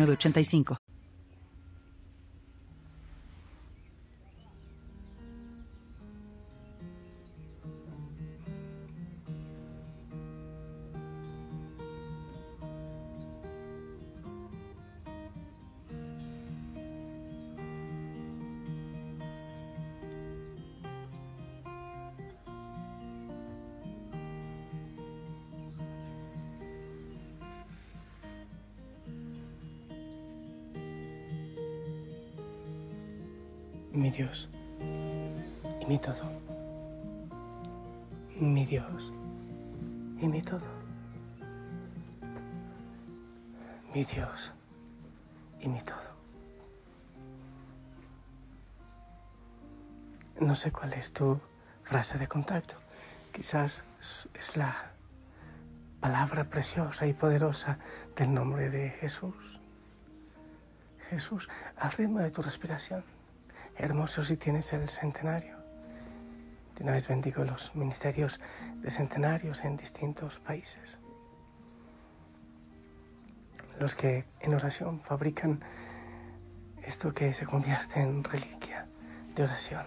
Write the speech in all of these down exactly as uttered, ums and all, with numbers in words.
nueve ochenta y cinco. Mi Dios, y mi todo. Mi Dios, y mi todo. Mi Dios, y mi todo. No sé cuál es tu frase de contacto. Quizás es la palabra preciosa y poderosa del nombre de Jesús. Jesús, al ritmo de tu respiración. Hermoso si tienes el centenario. De una vez bendigo los ministerios de centenarios en distintos países. Los que en oración fabrican esto que se convierte en reliquia de oración.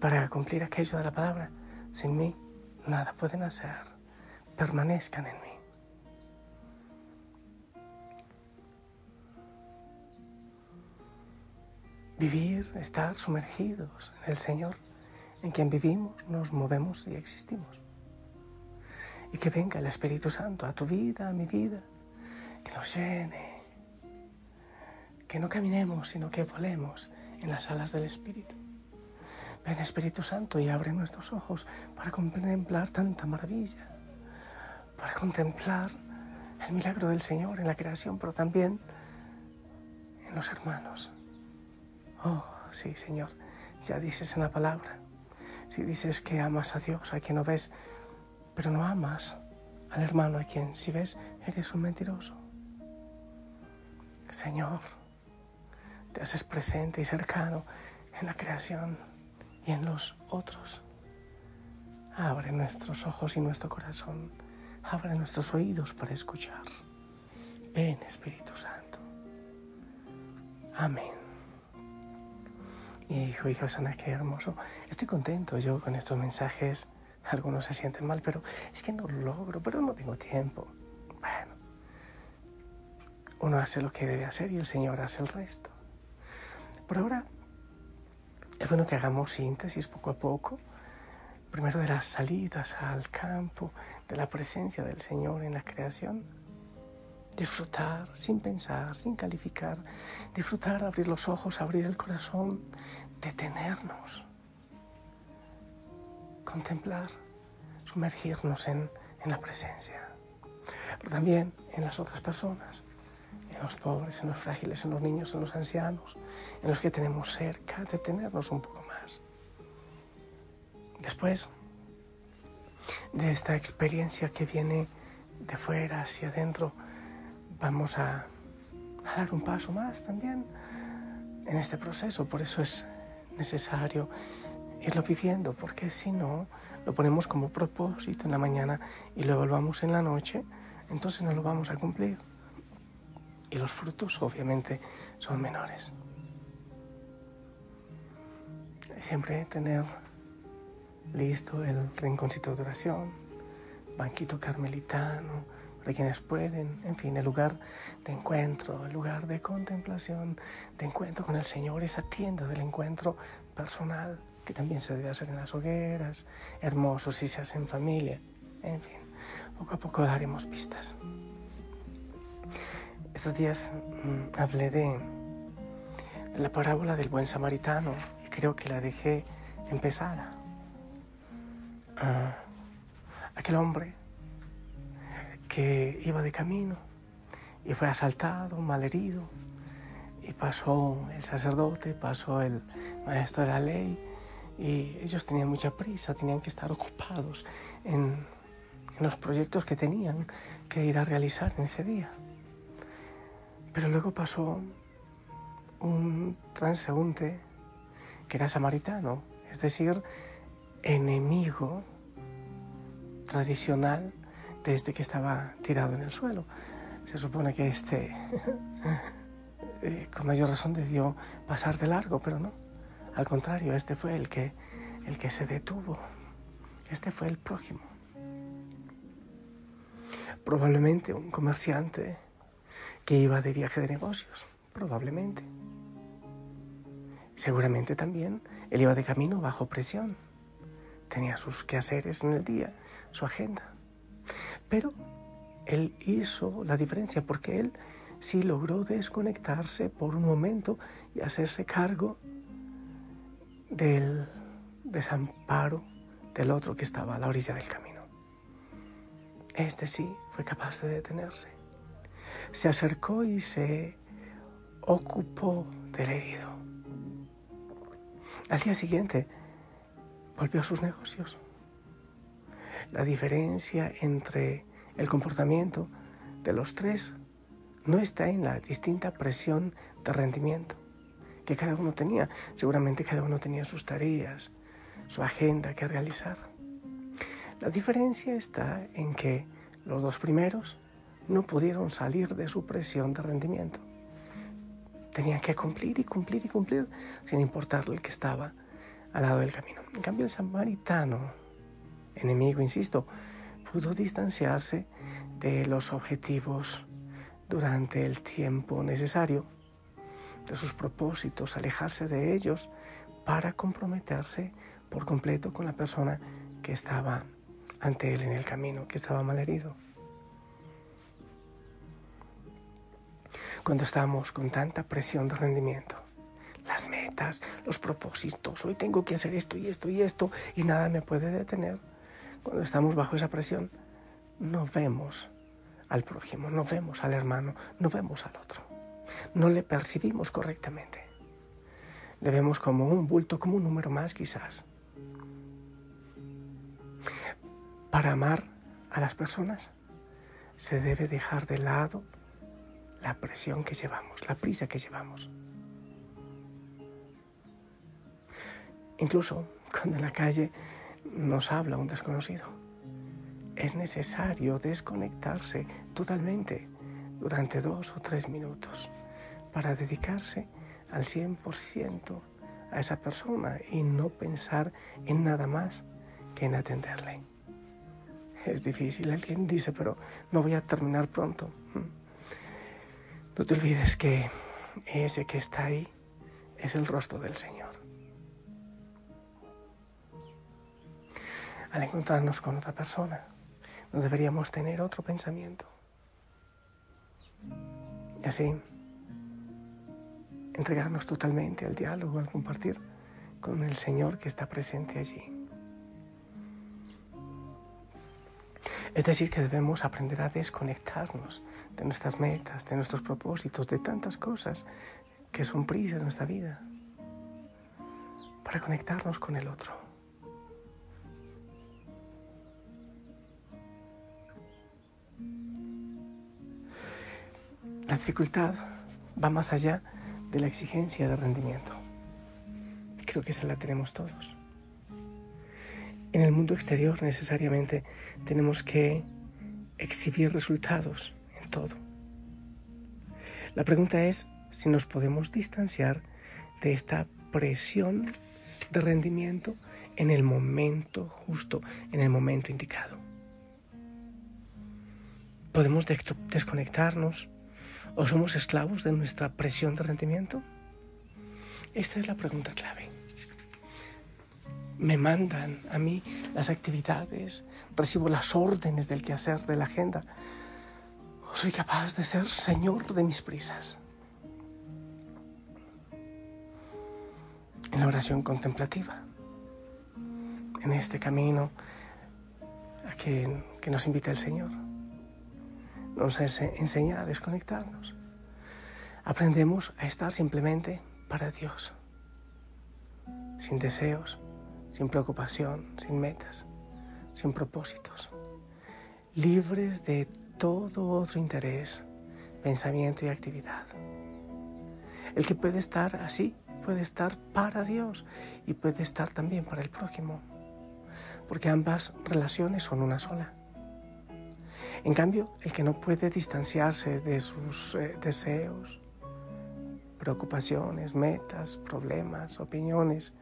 Para cumplir aquello de la palabra, sin mí nada pueden hacer. Permanezcan en mí. Vivir, estar sumergidos en el Señor, en quien vivimos, nos movemos y existimos. Y que venga el Espíritu Santo a tu vida, a mi vida, que nos llene. Que no caminemos, sino que volemos en las alas del Espíritu. Ven, Espíritu Santo, y abre nuestros ojos para contemplar tanta maravilla, para contemplar el milagro del Señor en la creación, pero también en los hermanos. Oh, sí, Señor, ya dices en la palabra, si dices que amas a Dios, a quien no ves, pero no amas al hermano a quien si ves, eres un mentiroso. Señor, te haces presente y cercano en la creación y en los otros. Abre nuestros ojos y nuestro corazón, abre nuestros oídos para escuchar. Ven, Espíritu Santo. Amén. Hijo, hija, Osana, qué hermoso. Estoy contento yo con estos mensajes. Algunos se sienten mal, pero es que no logro, pero no tengo tiempo. Bueno, uno hace lo que debe hacer y el Señor hace el resto. Por ahora, es bueno que hagamos síntesis poco a poco. Primero de las salidas al campo, de la presencia del Señor en la creación. Disfrutar sin pensar, sin calificar. Disfrutar, abrir los ojos, abrir el corazón. Detenernos. Contemplar. Sumergirnos en, en la presencia. Pero también en las otras personas. En los pobres, en los frágiles, en los niños, en los ancianos. En los que tenemos cerca. Detenernos un poco más. Después de esta experiencia que viene de fuera hacia adentro, vamos a, a dar un paso más también en este proceso. Por eso es necesario irlo viviendo, porque si no, lo ponemos como propósito en la mañana y lo evaluamos en la noche, entonces no lo vamos a cumplir. Y los frutos, obviamente, son menores. Siempre tener listo el rinconcito de oración, banquito carmelitano, de quienes pueden, en fin, el lugar de encuentro, el lugar de contemplación, de encuentro con el Señor, esa tienda del encuentro personal, que también se debe hacer en las hogueras, hermoso si se hace en familia, en fin, poco a poco daremos pistas. Estos días mmm, hablé de la parábola del buen samaritano y creo que la dejé empezada. Ah, aquel hombre que iba de camino y fue asaltado, malherido, y pasó el sacerdote, pasó el maestro de la ley, y ellos tenían mucha prisa, tenían que estar ocupados en, en los proyectos que tenían que ir a realizar en ese día. Pero luego pasó un transeúnte que era samaritano, es decir, enemigo tradicional desde que estaba tirado en el suelo. Se supone que este, con mayor razón, debió pasar de largo, pero no. Al contrario, este fue el que, el que se detuvo. Este fue el prójimo. Probablemente un comerciante que iba de viaje de negocios, probablemente. Seguramente también él iba de camino bajo presión. Tenía sus quehaceres en el día, su agenda. Pero él hizo la diferencia porque él sí logró desconectarse por un momento y hacerse cargo del desamparo del otro que estaba a la orilla del camino. Este sí fue capaz de detenerse. Se acercó y se ocupó del herido. Al día siguiente volvió a sus negocios. La diferencia entre el comportamiento de los tres no está en la distinta presión de rendimiento que cada uno tenía. Seguramente cada uno tenía sus tareas, su agenda que realizar. La diferencia está en que los dos primeros no pudieron salir de su presión de rendimiento. Tenían que cumplir y cumplir y cumplir sin importar el que estaba al lado del camino. En cambio, el samaritano, enemigo, insisto, pudo distanciarse de los objetivos durante el tiempo necesario, de sus propósitos, alejarse de ellos para comprometerse por completo con la persona que estaba ante él en el camino, que estaba malherido. Cuando estamos con tanta presión de rendimiento, las metas, los propósitos, hoy tengo que hacer esto y esto y esto y nada me puede detener, cuando estamos bajo esa presión, no vemos al prójimo, no vemos al hermano, no vemos al otro. No le percibimos correctamente. Le vemos como un bulto, como un número más quizás. Para amar a las personas se debe dejar de lado la presión que llevamos, la prisa que llevamos. Incluso cuando en la calle nos habla un desconocido, es necesario desconectarse totalmente durante dos o tres minutos para dedicarse al cien por ciento a esa persona y no pensar en nada más que en atenderle. Es difícil, alguien dice, pero no voy a terminar pronto. No te olvides que ese que está ahí es el rostro del Señor. Al encontrarnos con otra persona, no deberíamos tener otro pensamiento. Y así, entregarnos totalmente al diálogo, al compartir con el Señor que está presente allí. Es decir, que debemos aprender a desconectarnos de nuestras metas, de nuestros propósitos, de tantas cosas que son prisas en nuestra vida, para conectarnos con el otro. La dificultad va más allá de la exigencia de rendimiento. Creo que esa la tenemos todos. En el mundo exterior necesariamente tenemos que exhibir resultados en todo. La pregunta es si nos podemos distanciar de esta presión de rendimiento en el momento justo, en el momento indicado. ¿Podemos desconectarnos? ¿O somos esclavos de nuestra presión de rendimiento? Esta es la pregunta clave. Me mandan a mí las actividades, recibo las órdenes del quehacer, de la agenda. ¿O soy capaz de ser señor de mis prisas? En la oración contemplativa, en este camino a que, que nos invita el Señor, nos enseña a desconectarnos. Aprendemos a estar simplemente para Dios, sin deseos, sin preocupación, sin metas, sin propósitos, libres de todo otro interés, pensamiento y actividad. El que puede estar así, puede estar para Dios y puede estar también para el prójimo, porque ambas relaciones son una sola. En cambio, el que no puede distanciarse de sus eh, deseos, preocupaciones, metas, problemas, opiniones,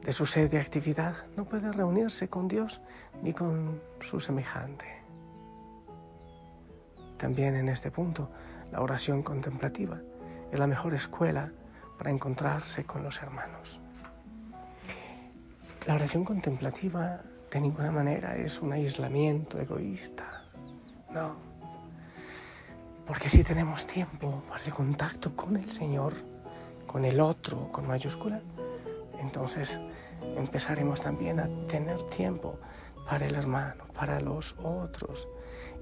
de su sed de actividad, no puede reunirse con Dios ni con su semejante. También en este punto, la oración contemplativa es la mejor escuela para encontrarse con los hermanos. La oración contemplativa de ninguna manera es un aislamiento egoísta, no. Porque si tenemos tiempo para el contacto con el Señor, con el otro, con mayúscula, entonces empezaremos también a tener tiempo para el hermano, para los otros,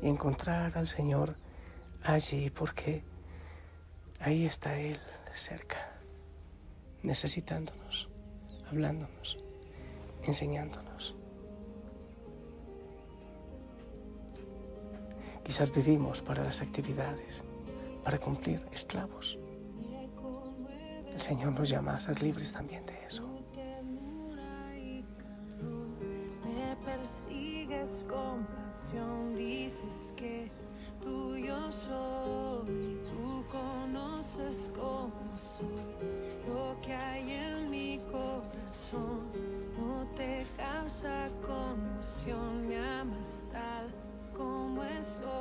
y encontrar al Señor allí, porque ahí está Él cerca, necesitándonos, hablándonos, enseñándonos. Quizás vivimos para las actividades, para cumplir esclavos. El Señor nos llama a ser libres también de eso. Me persigues con pasión, dices que tuyo soy, tú conoces cómo soy, lo que hay en mi corazón no te causa conmoción, me amas tal como estoy.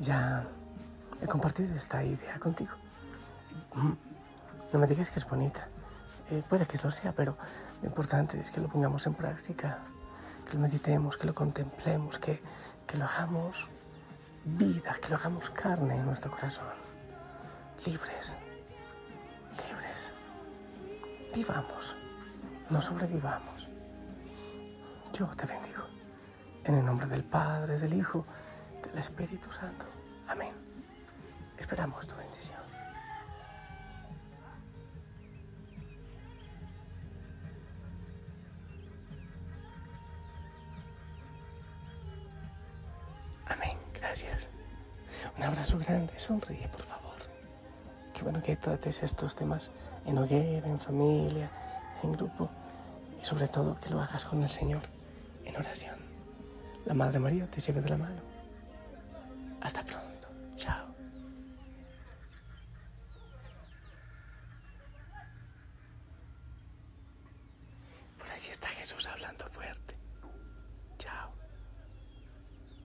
Ya he compartido esta idea contigo. No me digas que es bonita. Eh, puede que eso sea, pero lo importante es que lo pongamos en práctica, que lo meditemos, que lo contemplemos, que, que lo hagamos vida, que lo hagamos carne en nuestro corazón. Libres, libres. Vivamos, no sobrevivamos. Yo te bendigo. En el nombre del Padre, del Hijo, del Espíritu Santo. Amén. Esperamos tu bendición. Amén. Gracias. Un abrazo grande. Sonríe, por favor. Qué bueno que trates estos temas en hoguera, en familia, en grupo, y sobre todo que lo hagas con el Señor en oración. La Madre María te lleve de la mano. Hasta pronto.